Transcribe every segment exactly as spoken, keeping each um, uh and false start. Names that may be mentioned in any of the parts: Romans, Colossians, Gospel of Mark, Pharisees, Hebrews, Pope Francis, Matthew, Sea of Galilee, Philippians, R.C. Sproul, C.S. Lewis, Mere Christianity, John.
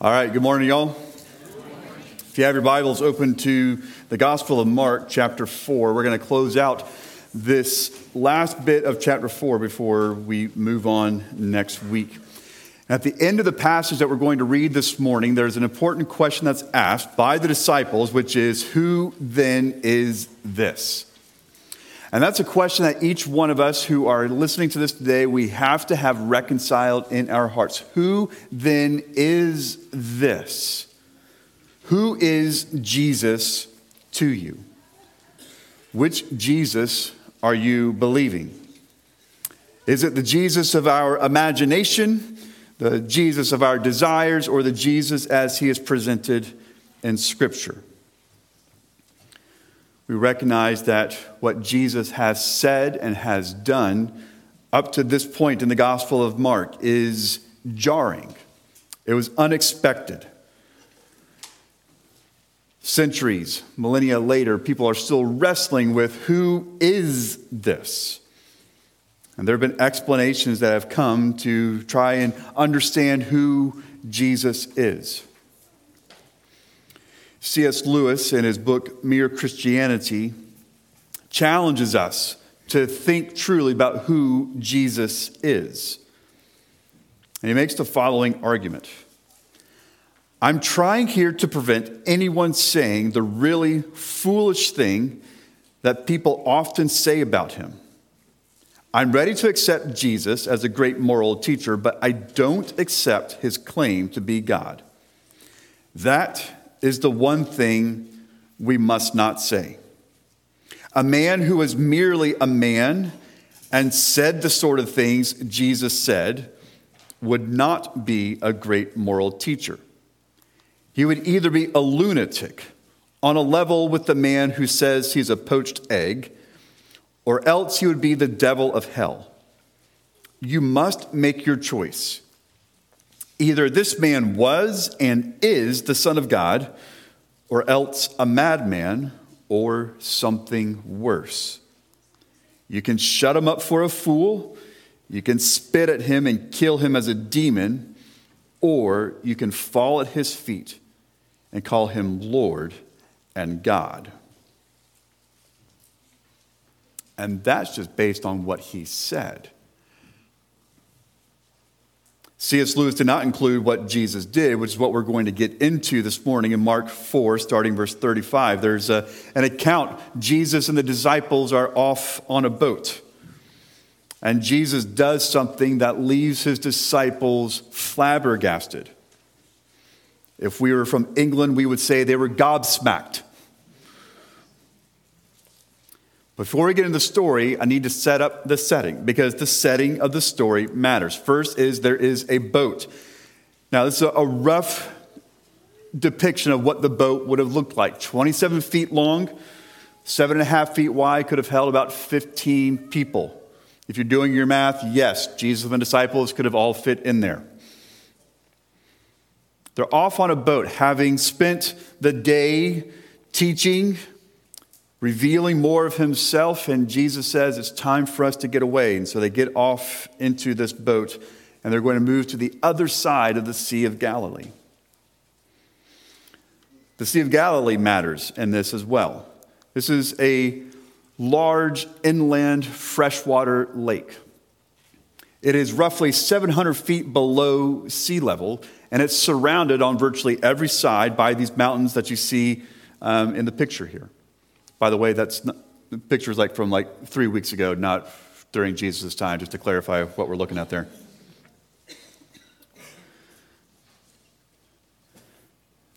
All right, good morning, y'all. If you have your Bibles open to the Gospel of Mark, chapter four, we're going to close out this last bit of chapter four before we move on next week. At the end of the passage that we're going to read this morning, there's an important question that's asked by the disciples, which is, who then is this? And that's a question that each one of us who are listening to this today, we have to have reconciled in our hearts. Who then is this? Who is Jesus to you? Which Jesus are you believing? Is it the Jesus of our imagination, the Jesus of our desires, or the Jesus as he is presented in Scripture? We recognize that what Jesus has said and has done up to this point in the Gospel of Mark is jarring. It was unexpected. Centuries, millennia later, people are still wrestling with who is this? And there have been explanations that have come to try and understand who Jesus is. C S Lewis, in his book, Mere Christianity, challenges us to think truly about who Jesus is. And he makes the following argument. I'm trying here to prevent anyone saying the really foolish thing that people often say about him. I'm ready to accept Jesus as a great moral teacher, but I don't accept his claim to be God. That is the one thing we must not say. A man who was merely a man and said the sort of things Jesus said would not be a great moral teacher. He would either be a lunatic on a level with the man who says he's a poached egg, or else he would be the devil of hell. You must make your choice. Either this man was and is the Son of God, or else a madman, or something worse. You can shut him up for a fool, you can spit at him and kill him as a demon, or you can fall at his feet and call him Lord and God. And that's just based on what he said. C S. Lewis did not include what Jesus did, which is what we're going to get into this morning in Mark four, starting verse thirty-five. There's a, an account. Jesus and the disciples are off on a boat. And Jesus does something that leaves his disciples flabbergasted. If we were from England, we would say they were gobsmacked. Before we get into the story, I need to set up the setting, because the setting of the story matters. First is there is a boat. Now, this is a rough depiction of what the boat would have looked like. twenty-seven feet long, seven and a half feet wide, could have held about fifteen people. If you're doing your math, yes, Jesus and the disciples could have all fit in there. They're off on a boat, having spent the day teaching, revealing more of himself, and Jesus says it's time for us to get away. And so they get off into this boat, and they're going to move to the other side of the Sea of Galilee. The Sea of Galilee matters in this as well. This is a large inland freshwater lake. It is roughly seven hundred feet below sea level, and it's surrounded on virtually every side by these mountains that you see um, in the picture here. By the way, that's not, the picture's like from like three weeks ago, not during Jesus' time, just to clarify what we're looking at there.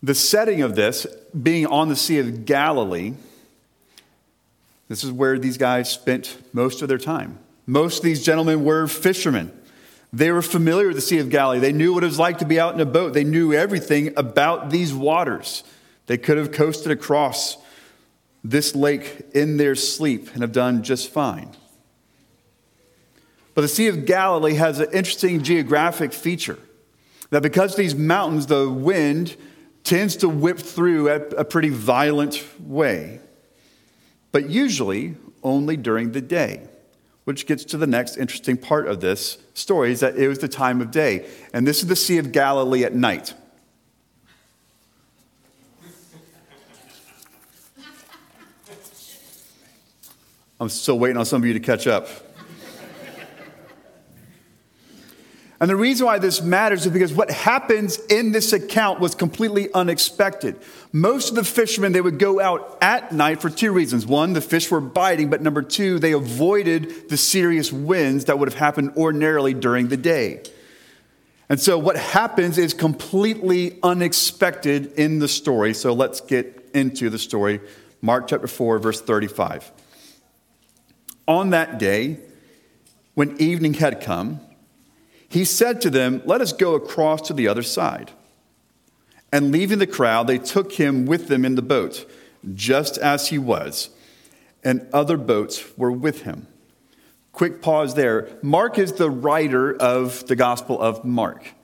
The setting of this, being on the Sea of Galilee, this is where these guys spent most of their time. Most of these gentlemen were fishermen. They were familiar with the Sea of Galilee. They knew what it was like to be out in a boat. They knew everything about these waters. They could have coasted across this lake in their sleep and have done just fine. But the Sea of Galilee has an interesting geographic feature, that because of these mountains, the wind tends to whip through at a pretty violent way, but usually only during the day, which gets to the next interesting part of this story, is that it was the time of day. And this is the Sea of Galilee at night. I'm still waiting on some of you to catch up. And the reason why this matters is because what happens in this account was completely unexpected. Most of the fishermen, they would go out at night for two reasons. One, the fish were biting, but number two, they avoided the serious winds that would have happened ordinarily during the day. And so what happens is completely unexpected in the story. So let's get into the story. Mark chapter four, verse thirty-five. On that day, when evening had come, he said to them, "Let us go across to the other side." And leaving the crowd, they took him with them in the boat, just as he was, and other boats were with him. Quick pause there. Mark is the writer of the Gospel of Mark.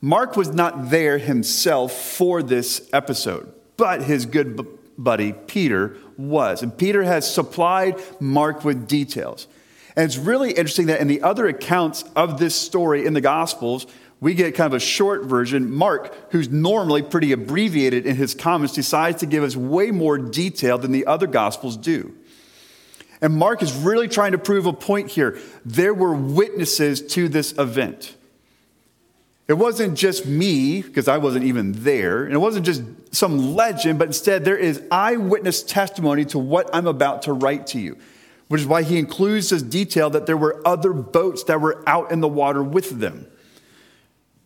Mark was not there himself for this episode, but his good buddy Peter was. And Peter has supplied Mark with details. And it's really interesting that in the other accounts of this story in the Gospels, we get kind of a short version. Mark, who's normally pretty abbreviated in his comments, decides to give us way more detail than the other Gospels do. And Mark is really trying to prove a point here. There were witnesses to this event. It wasn't just me, because I wasn't even there, and it wasn't just some legend, but instead there is eyewitness testimony to what I'm about to write to you, which is why he includes this detail that there were other boats that were out in the water with them.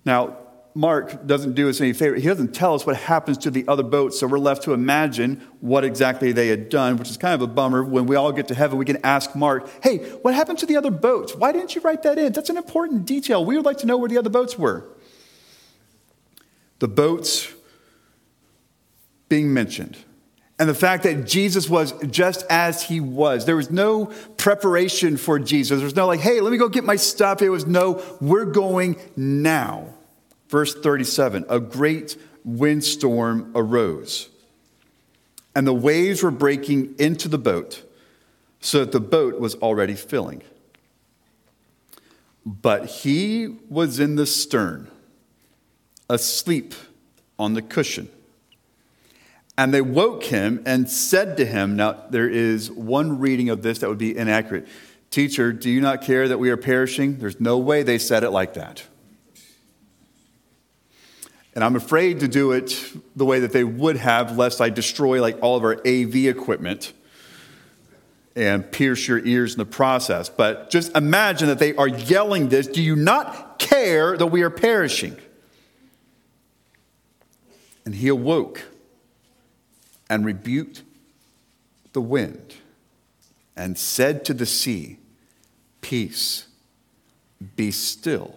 Now, Mark doesn't do us any favor. He doesn't tell us what happens to the other boats, so we're left to imagine what exactly they had done, which is kind of a bummer. When we all get to heaven, we can ask Mark, "Hey, what happened to the other boats? Why didn't you write that in? That's an important detail. We would like to know where the other boats were." The boats being mentioned, and the fact that Jesus was just as he was. There was no preparation for Jesus. There was no like, "Hey, let me go get my stuff." It was no, "We're going now." Verse thirty-seven, a great windstorm arose, and the waves were breaking into the boat, so that the boat was already filling. But he was in the stern, asleep on the cushion. And they woke him and said to him, now there is one reading of this that would be inaccurate. "Teacher, do you not care that we are perishing?" There's no way they said it like that. And I'm afraid to do it the way that they would have, lest I destroy like all of our A V equipment and pierce your ears in the process. But just imagine that they are yelling this, "Do you not care that we are perishing?" And he awoke and rebuked the wind and said to the sea, "Peace, be still."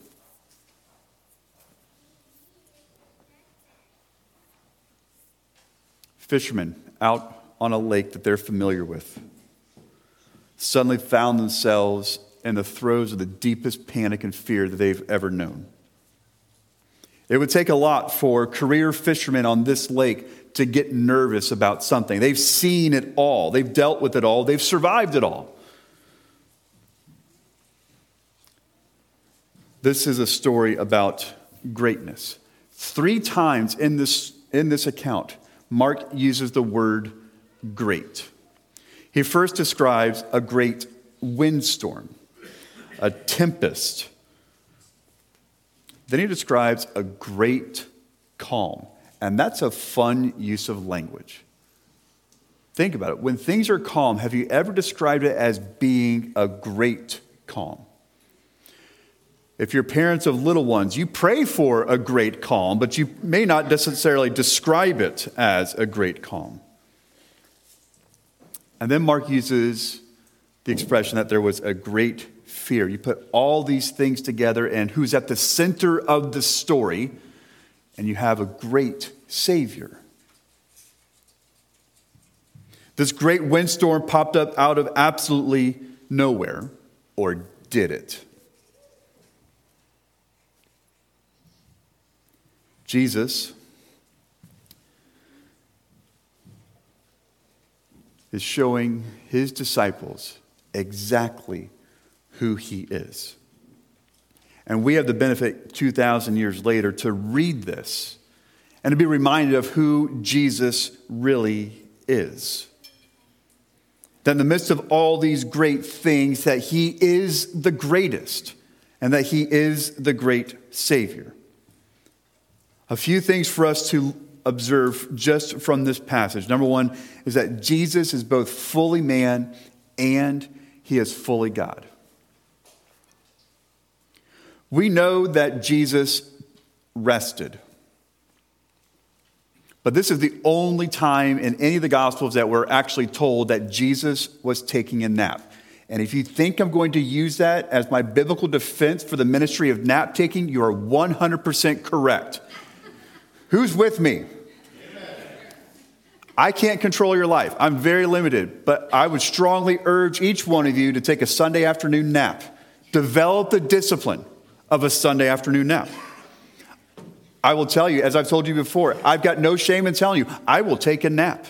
Fishermen out on a lake that they're familiar with suddenly found themselves in the throes of the deepest panic and fear that they've ever known. It would take a lot for career fishermen on this lake to get nervous about something. They've seen it all. They've dealt with it all. They've survived it all. This is a story about greatness. Three times in this, in this account, Mark uses the word great. He first describes a great windstorm, a tempest. Then he describes a great calm. And that's a fun use of language. Think about it. When things are calm, have you ever described it as being a great calm? If you're parents of little ones, you pray for a great calm, but you may not necessarily describe it as a great calm. And then Mark uses the expression that there was a great fear. You put all these things together and who's at the center of the story, and you have a great Savior. This great windstorm popped up out of absolutely nowhere, or did it? Jesus is showing his disciples exactly who he is. And we have the benefit two thousand years later to read this and to be reminded of who Jesus really is. That in the midst of all these great things, that he is the greatest and that he is the great Savior. A few things for us to observe just from this passage. Number one is that Jesus is both fully man and he is fully God. We know that Jesus rested. But this is the only time in any of the Gospels that we're actually told that Jesus was taking a nap. And if you think I'm going to use that as my biblical defense for the ministry of nap taking, you are one hundred percent correct. Who's with me? I can't control your life. I'm very limited. But I would strongly urge each one of you to take a Sunday afternoon nap. Develop the discipline of a Sunday afternoon nap. I will tell you, as I've told you before, I've got no shame in telling you, I will take a nap.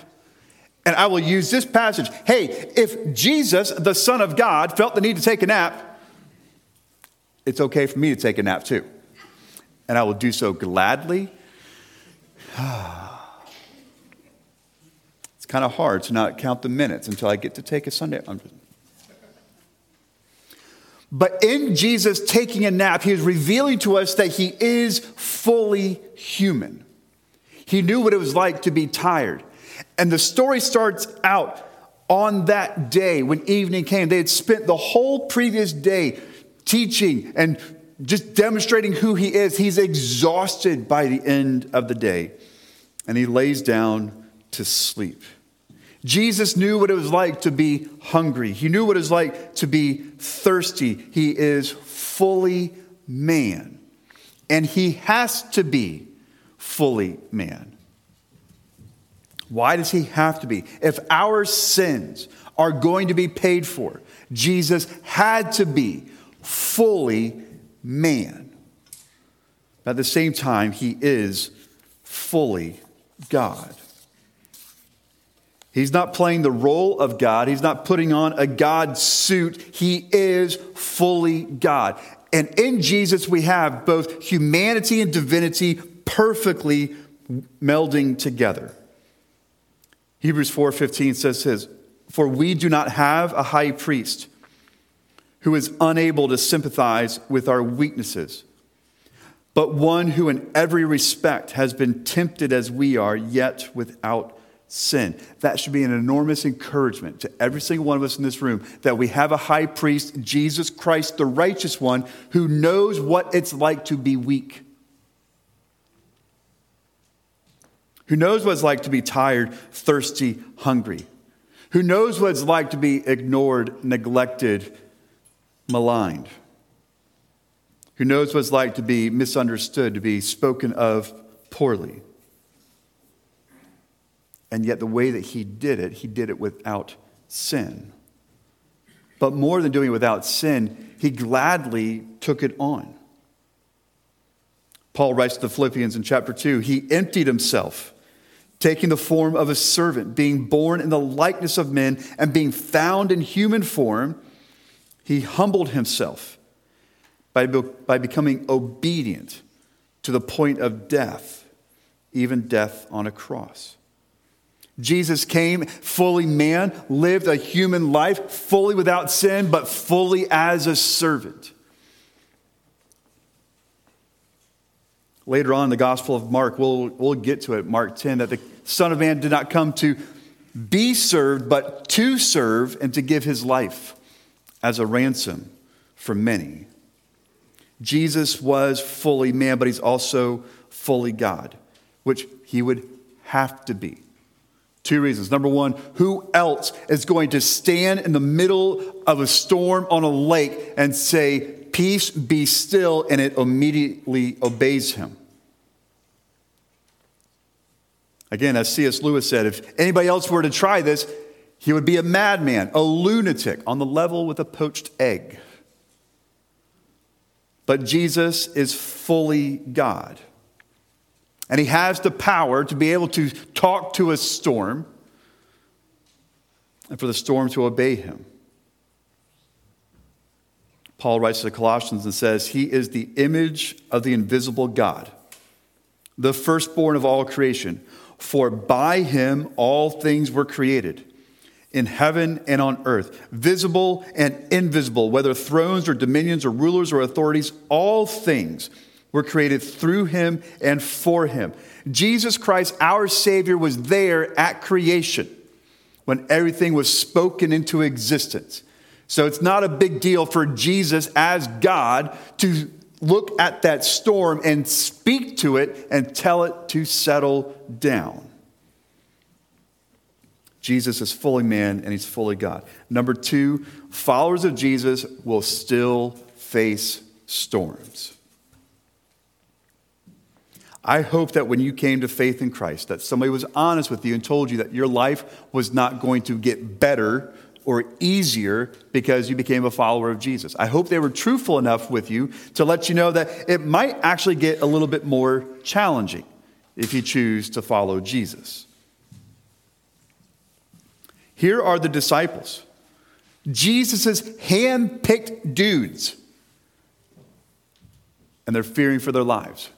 And I will use this passage. Hey, if Jesus, the Son of God, felt the need to take a nap, it's okay for me to take a nap too. And I will do so gladly. It's kind of hard to not count the minutes until I get to take a Sunday. I'm just... But in Jesus taking a nap, he is revealing to us that he is fully human. He knew what it was like to be tired. And the story starts out on that day when evening came. They had spent the whole previous day teaching and just demonstrating who he is. He's exhausted by the end of the day. And he lays down to sleep. Jesus knew what it was like to be hungry. He knew what it was like to be thirsty. He is fully man. And he has to be fully man. Why does he have to be? If our sins are going to be paid for, Jesus had to be fully man. But at the same time, he is fully God. He's not playing the role of God. He's not putting on a God suit. He is fully God. And in Jesus, we have both humanity and divinity perfectly melding together. Hebrews four fifteen says this, "For we do not have a high priest who is unable to sympathize with our weaknesses, but one who in every respect has been tempted as we are, yet without sin." That should be an enormous encouragement to every single one of us in this room, that we have a high priest, Jesus Christ, the righteous one, who knows what it's like to be weak, who knows what it's like to be tired, thirsty, hungry, who knows what it's like to be ignored, neglected, maligned, who knows what it's like to be misunderstood, to be spoken of poorly. And yet the way that he did it, he did it without sin. But more than doing it without sin, he gladly took it on. Paul writes to the Philippians in chapter two, "He emptied himself, taking the form of a servant, being born in the likeness of men, and being found in human form, he humbled himself by, be- by becoming obedient to the point of death, even death on a cross." Jesus came fully man, lived a human life, fully without sin, but fully as a servant. Later on in the Gospel of Mark, we'll, we'll get to it, Mark ten, that the Son of Man did not come to be served, but to serve and to give his life as a ransom for many. Jesus was fully man, but he's also fully God, which he would have to be. Two reasons. Number one, who else is going to stand in the middle of a storm on a lake and say, "Peace, be still," and it immediately obeys him? Again, as C S Lewis said, if anybody else were to try this, He would be a madman, a lunatic, on the level with a poached egg. But Jesus is fully God. And he has the power to be able to talk to a storm and for the storm to obey him. Paul writes to the Colossians and says, he is the image of the invisible God, the firstborn of all creation. For by him all things were created, in heaven and on earth, visible and invisible, whether thrones or dominions or rulers or authorities, all things were created through him and for him. Jesus Christ, our Savior, was there at creation when everything was spoken into existence. So it's not a big deal for Jesus as God to look at that storm and speak to it and tell it to settle down. Jesus is fully man and he's fully God. Number two, followers of Jesus will still face storms. I hope that when you came to faith in Christ, that somebody was honest with you and told you that your life was not going to get better or easier because you became a follower of Jesus. I hope they were truthful enough with you to let you know that it might actually get a little bit more challenging if you choose to follow Jesus. Here are the disciples, Jesus' hand-picked dudes, and they're fearing for their lives.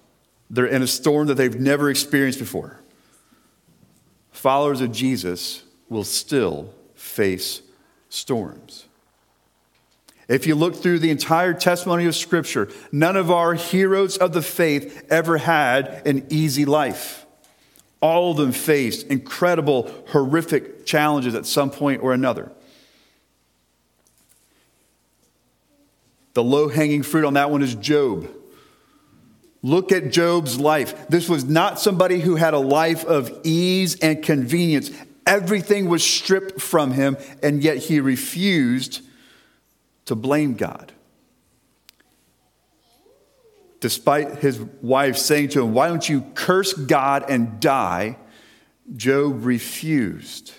They're in a storm that they've never experienced before. Followers of Jesus will still face storms. If you look through the entire testimony of Scripture, none of our heroes of the faith ever had an easy life. All of them faced incredible, horrific challenges at some point or another. The low-hanging fruit on that one is Job. Look at Job's life. This was not somebody who had a life of ease and convenience. Everything was stripped from him, and yet he refused to blame God. Despite his wife saying to him, why don't you curse God and die? Job refused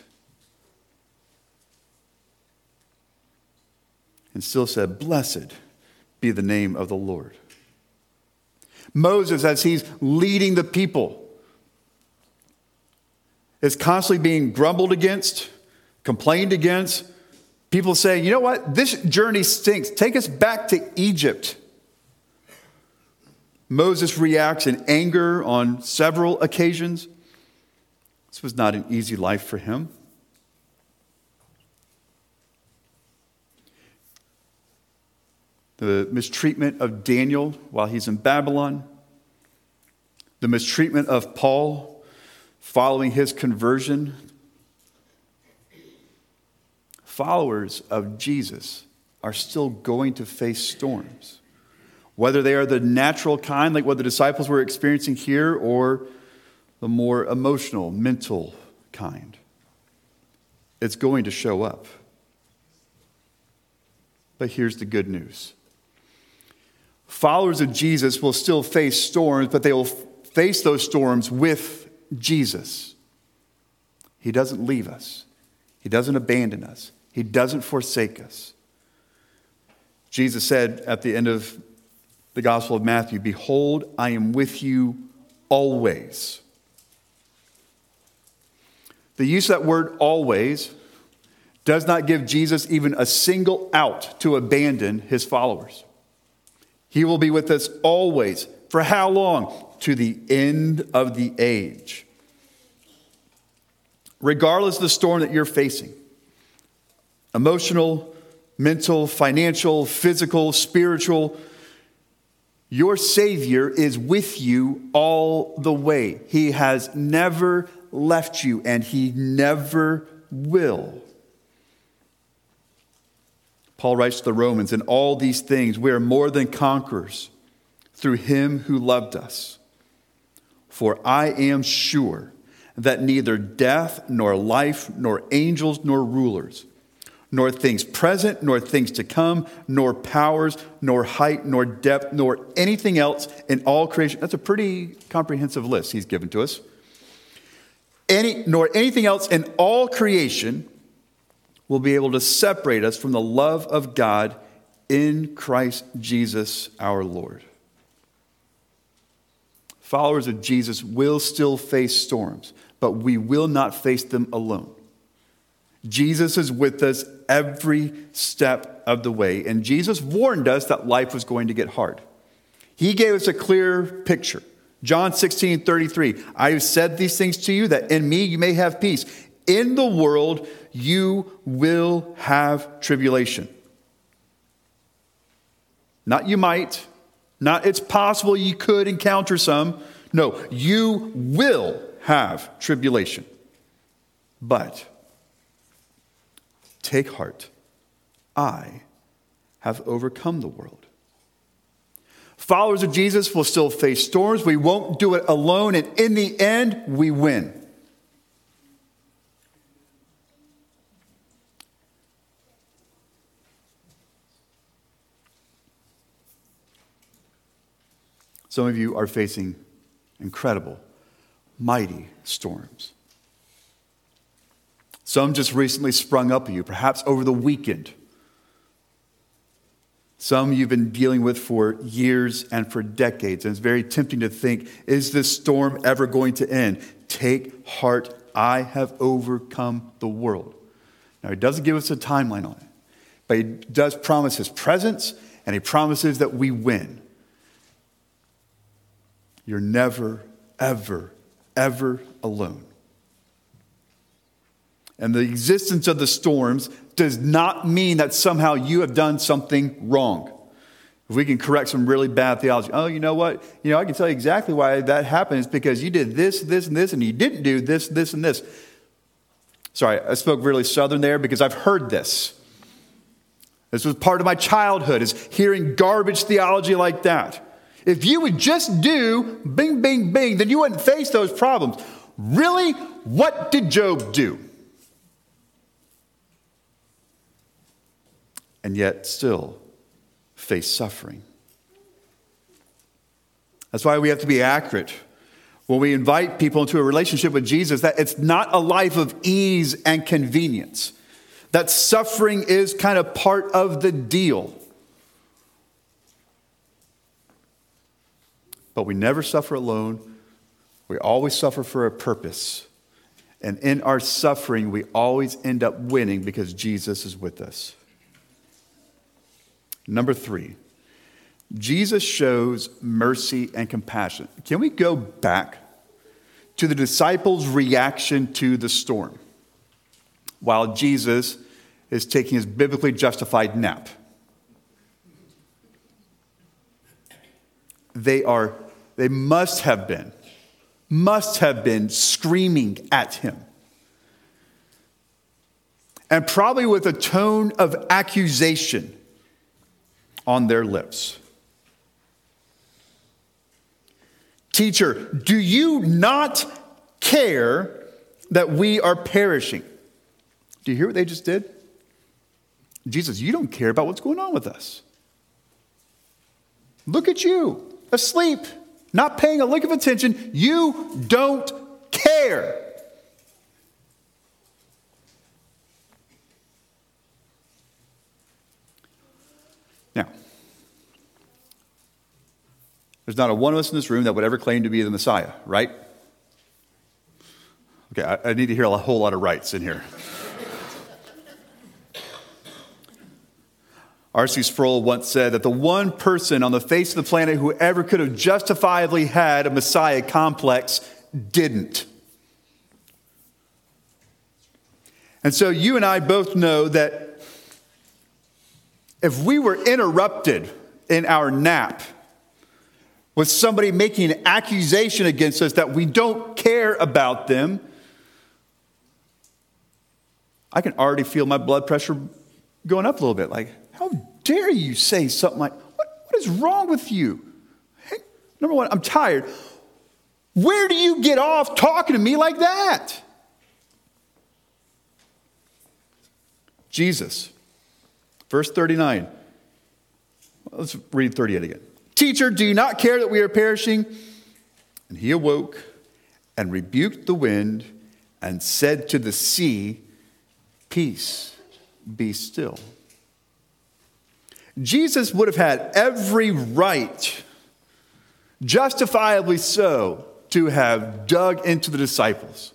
and still said, blessed be the name of the Lord. Moses, as he's leading the people, is constantly being grumbled against, complained against. People saying, you know what? This journey stinks. Take us back to Egypt. Moses reacts in anger on several occasions. This was not an easy life for him. The mistreatment of Daniel while he's in Babylon, the mistreatment of Paul following his conversion. Followers of Jesus are still going to face storms, whether they are the natural kind, like what the disciples were experiencing here, or the more emotional, mental kind. It's going to show up. But here's the good news. Followers of Jesus will still face storms, but they will face those storms with Jesus. He doesn't leave us. He doesn't abandon us. He doesn't forsake us. Jesus said at the end of the Gospel of Matthew, behold, I am with you always. The use of that word always does not give Jesus even a single out to abandon his followers. He will be with us always. For how long? To the end of the age. Regardless of the storm that you're facing, emotional, mental, financial, physical, spiritual, your Savior is with you all the way. He has never left you, and he never will. Paul writes to the Romans, in all these things, we are more than conquerors through him who loved us. For I am sure that neither death, nor life, nor angels, nor rulers, nor things present, nor things to come, nor powers, nor height, nor depth, nor anything else in all creation. That's a pretty comprehensive list he's given to us. Any, nor anything else in all creation will be able to separate us from the love of God in Christ Jesus our Lord. Followers of Jesus will still face storms, but we will not face them alone. Jesus is with us every step of the way, and Jesus warned us that life was going to get hard. He gave us a clear picture. John sixteen thirty-three, I have said these things to you that in me you may have peace. In the world you will have tribulation. Not you might, not it's possible you could encounter some. No, you will have tribulation. But take heart, I have overcome the world. Followers of Jesus will still face storms. We won't do it alone, and in the end, we win. Some of you are facing incredible, mighty storms. Some just recently sprung up at you, perhaps over the weekend. Some you've been dealing with for years and for decades, and it's very tempting to think, is this storm ever going to end? Take heart, I have overcome the world. Now, he doesn't give us a timeline on it, but he does promise his presence, and he promises that we win. You're never, ever, ever alone. And the existence of the storms does not mean that somehow you have done something wrong. If we can correct some really bad theology, oh, you know what? You know, I can tell you exactly why that happened. It's because you did this, this, and this, and you didn't do this, this, and this. Sorry, I spoke really Southern there because I've heard this. This was part of my childhood, is hearing garbage theology like that. If you would just do bing, bing, bing, then you wouldn't face those problems. Really? What did Job do? And yet still face suffering. That's why we have to be accurate when we invite people into a relationship with Jesus, that it's not a life of ease and convenience, that suffering is kind of part of the deal. But we never suffer alone. We always suffer for a purpose. And in our suffering, we always end up winning because Jesus is with us. Number three, Jesus shows mercy and compassion. Can we go back to the disciples' reaction to the storm while Jesus is taking his biblically justified nap? They are, they must have been, must have been screaming at him. And probably with a tone of accusation on their lips. Teacher, do you not care that we are perishing? Do you hear what they just did? Jesus, you don't care about what's going on with us. Look at you, asleep, not paying a lick of attention. You don't care. Now, there's not a one of us in this room that would ever claim to be the Messiah, right? Okay, I, I need to hear a whole lot of rights in here. R C Sproul once said that the one person on the face of the planet who ever could have justifiably had a Messiah complex didn't. And so you and I both know that if we were interrupted in our nap with somebody making an accusation against us that we don't care about them, I can already feel my blood pressure going up a little bit, like, how dare you say something like, what, what is wrong with you? Hey, number one, I'm tired. Where do you get off talking to me like that? Jesus, verse thirty-nine. Let's read thirty-eight again. Teacher, do you not care that we are perishing? And he awoke and rebuked the wind and said to the sea, peace, be still. Jesus would have had every right, justifiably so, to have dug into the disciples.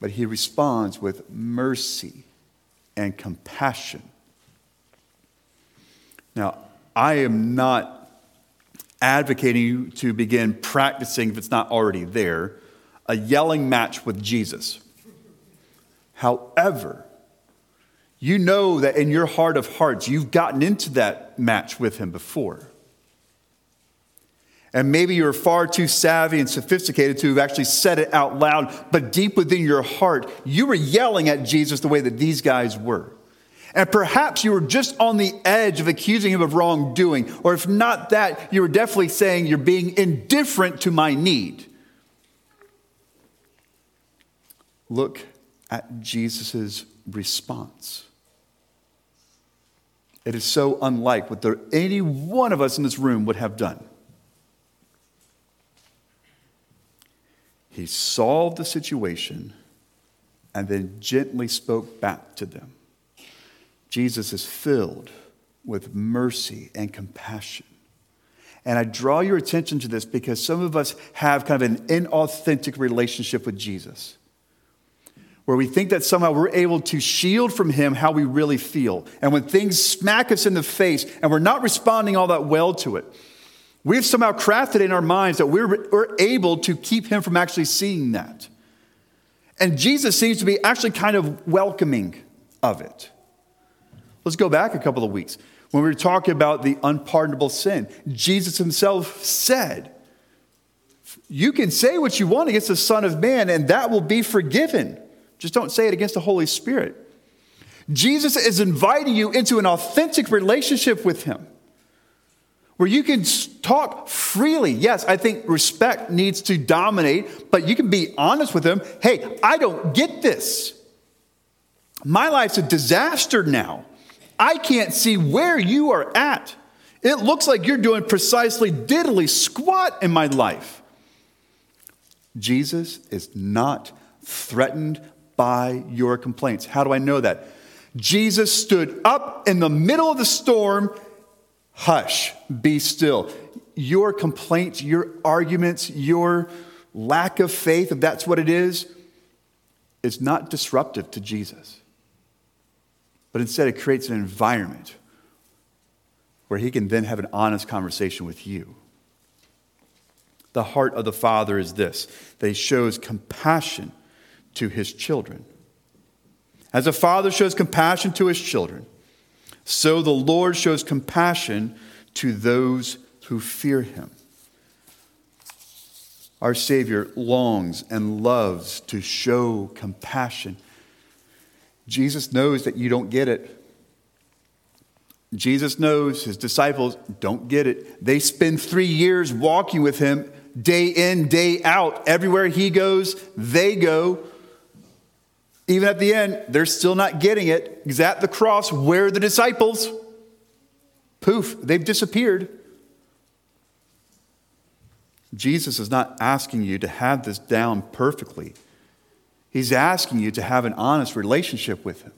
But he responds with mercy and compassion. Now, I am not advocating you to begin practicing, if it's not already there, a yelling match with Jesus. However, you know that in your heart of hearts, you've gotten into that match with him before. And maybe you're far too savvy and sophisticated to have actually said it out loud, but deep within your heart, you were yelling at Jesus the way that these guys were. And perhaps you were just on the edge of accusing him of wrongdoing, or if not that, you were definitely saying, "You're being indifferent to my need." Look at Jesus' response. It is so unlike what there, any one of us in this room would have done. He solved the situation and then gently spoke back to them. Jesus is filled with mercy and compassion. And I draw your attention to this because some of us have kind of an inauthentic relationship with Jesus, where we think that somehow we're able to shield from him how we really feel. And when things smack us in the face and we're not responding all that well to it, we've somehow crafted in our minds that we're, we're able to keep him from actually seeing that. And Jesus seems to be actually kind of welcoming of it. Let's go back a couple of weeks when we were talking about the unpardonable sin. Jesus himself said, "You can say what you want against the Son of Man, and that will be forgiven. Just don't say it against the Holy Spirit." Jesus is inviting you into an authentic relationship with him, where you can talk freely. Yes, I think respect needs to dominate, but you can be honest with him. "Hey, I don't get this. My life's a disaster now. I can't see where you are at. It looks like you're doing precisely diddly squat in my life." Jesus is not threatened by your complaints. How do I know that? Jesus stood up in the middle of the storm. "Hush, be still." Your complaints, your arguments, your lack of faith, if that's what it is, is not disruptive to Jesus. But instead, it creates an environment where he can then have an honest conversation with you. The heart of the Father is this, that he shows compassion to his children. As a father shows compassion to his children, so the Lord shows compassion to those who fear him. Our Savior longs and loves to show compassion. Jesus knows that you don't get it. Jesus knows his disciples don't get it. They spend three years walking with him, day in, day out. Everywhere he goes, they go. Even at the end, they're still not getting it. Because at the cross, where are the disciples? Poof, they've disappeared. Jesus is not asking you to have this down perfectly. He's asking you to have an honest relationship with him.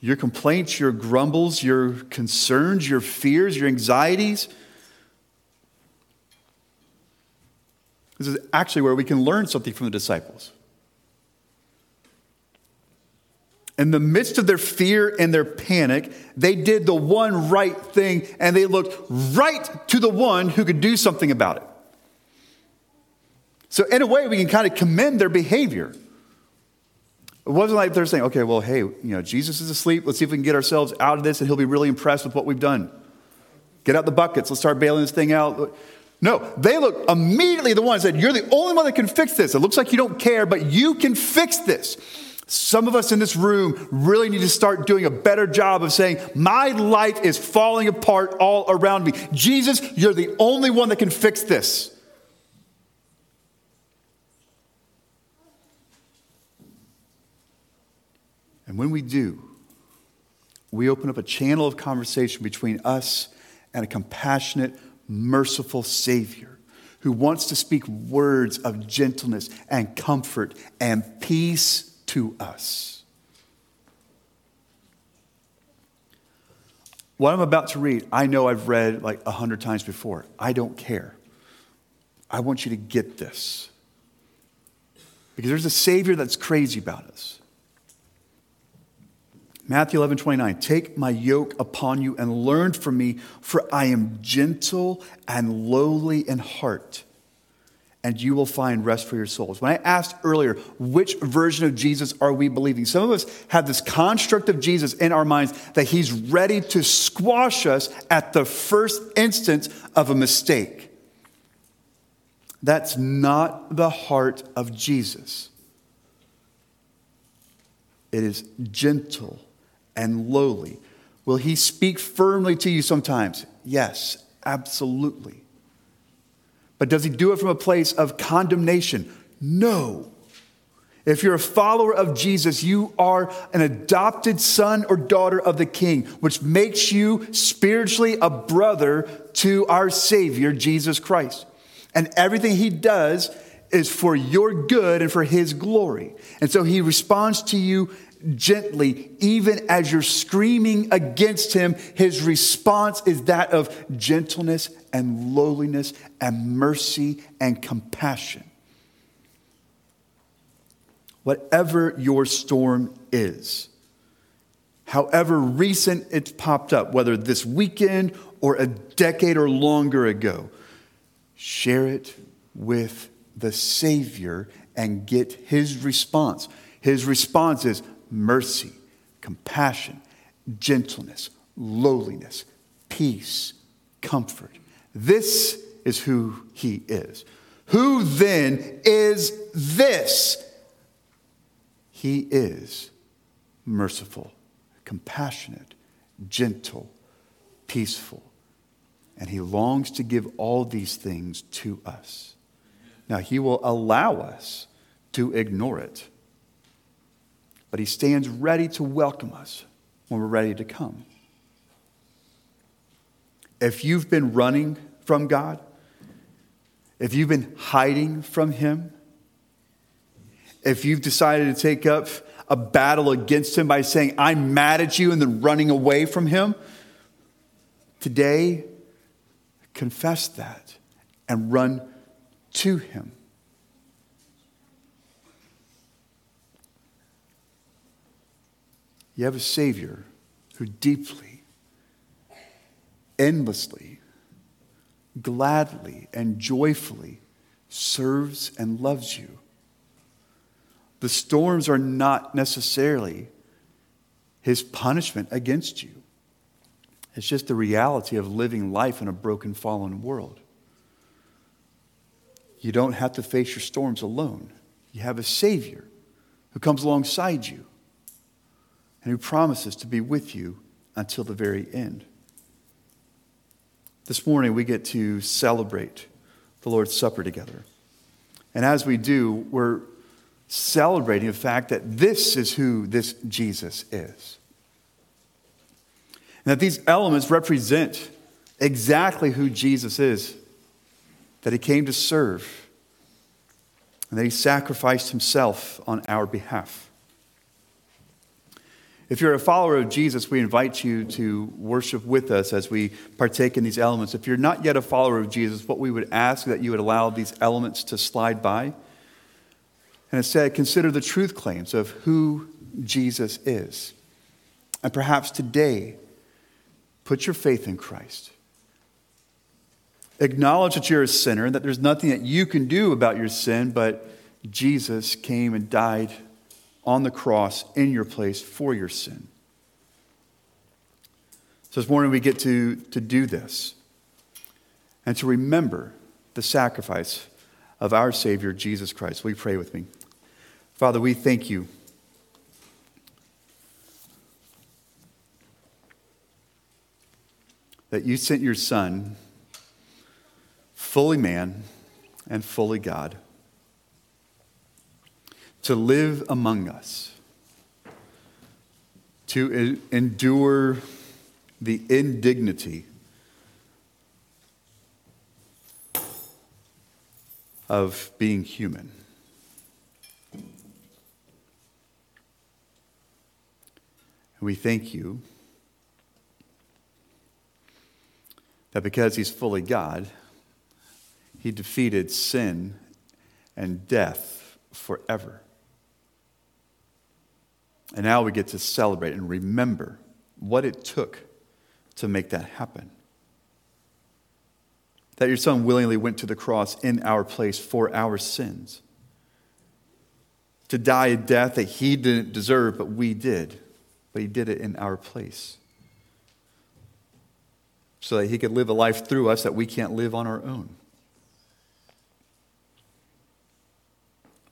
Your complaints, your grumbles, your concerns, your fears, your anxieties. This is actually where we can learn something from the disciples. In the midst of their fear and their panic, they did the one right thing, and they looked right to the one who could do something about it. So in a way, we can kind of commend their behavior. It wasn't like they're saying, "Okay, well, hey, you know, Jesus is asleep. Let's see if we can get ourselves out of this, and he'll be really impressed with what we've done. Get out the buckets. Let's start bailing this thing out." No, they look immediately the one that said, "You're the only one that can fix this. It looks like you don't care, but you can fix this." Some of us in this room really need to start doing a better job of saying, "My life is falling apart all around me. Jesus, you're the only one that can fix this." And when we do, we open up a channel of conversation between us and a compassionate, merciful Savior who wants to speak words of gentleness and comfort and peace to us. What I'm about to read, I know I've read like a hundred times before. I don't care. I want you to get this. Because there's a Savior that's crazy about us. Matthew eleven twenty-nine. Take my yoke upon you and learn from me, for I am gentle and lowly in heart, and you will find rest for your souls. When I asked earlier, which version of Jesus are we believing? Some of us have this construct of Jesus in our minds that he's ready to squash us at the first instance of a mistake. That's not the heart of Jesus. It is gentle and lowly. Will he speak firmly to you sometimes? Yes, absolutely. But does he do it from a place of condemnation? No. If you're a follower of Jesus, you are an adopted son or daughter of the King, which makes you spiritually a brother to our Savior, Jesus Christ. And everything he does is for your good and for his glory. And so he responds to you gently, even as you're screaming against him. His response is that of gentleness and lowliness and mercy and compassion. Whatever your storm is, however recent it's popped up, whether this weekend or a decade or longer ago, share it with the Savior and get his response. His response is mercy, compassion, gentleness, lowliness, peace, comfort. This is who he is. Who then is this? He is merciful, compassionate, gentle, peaceful. And he longs to give all these things to us. Now, he will allow us to ignore it. But he stands ready to welcome us when we're ready to come. If you've been running from God, if you've been hiding from him, if you've decided to take up a battle against him by saying, I'm mad at you, and then running away from him, today, confess that and run to him. You have a Savior who deeply, endlessly, gladly, and joyfully serves and loves you. The storms are not necessarily his punishment against you. It's just the reality of living life in a broken, fallen world. You don't have to face your storms alone. You have a Savior who comes alongside you and who promises to be with you until the very end. This morning, we get to celebrate the Lord's Supper together. And as we do, we're celebrating the fact that this is who this Jesus is. And that these elements represent exactly who Jesus is. That he came to serve, and that he sacrificed himself on our behalf. If you're a follower of Jesus, we invite you to worship with us as we partake in these elements. If you're not yet a follower of Jesus, what we would ask is that you would allow these elements to slide by, and instead consider the truth claims of who Jesus is. And perhaps today, put your faith in Christ. Acknowledge that you're a sinner and that there's nothing that you can do about your sin, but Jesus came and died on the cross in your place for your sin. So this morning we get to, to do this and to remember the sacrifice of our Savior, Jesus Christ. Will you pray with me? Father, we thank you that you sent your Son, fully man and fully God, to live among us, to endure the indignity of being human. We thank you that because he's fully God, he defeated sin and death forever. And now we get to celebrate and remember what it took to make that happen. That your son willingly went to the cross in our place for our sins. To die a death that he didn't deserve, but we did. But he did it in our place. So that he could live a life through us that we can't live on our own.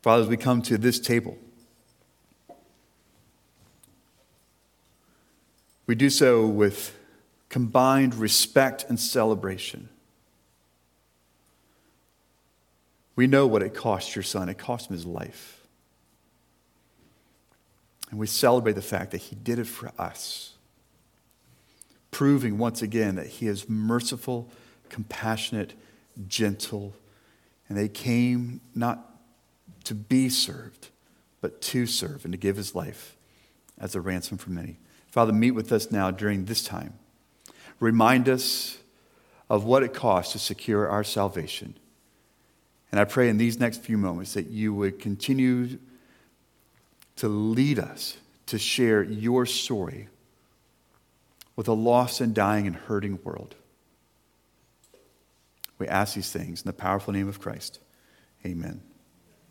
Father, as we come to this table, we do so with combined respect and celebration. We know what it cost your son. It cost him his life. And we celebrate the fact that he did it for us, proving once again that he is merciful, compassionate, gentle, and they came not to be served, but to serve and to give his life as a ransom for many. Father, meet with us now during this time. Remind us of what it costs to secure our salvation. And I pray in these next few moments that you would continue to lead us to share your story with a lost and dying and hurting world. We ask these things in the powerful name of Christ. Amen.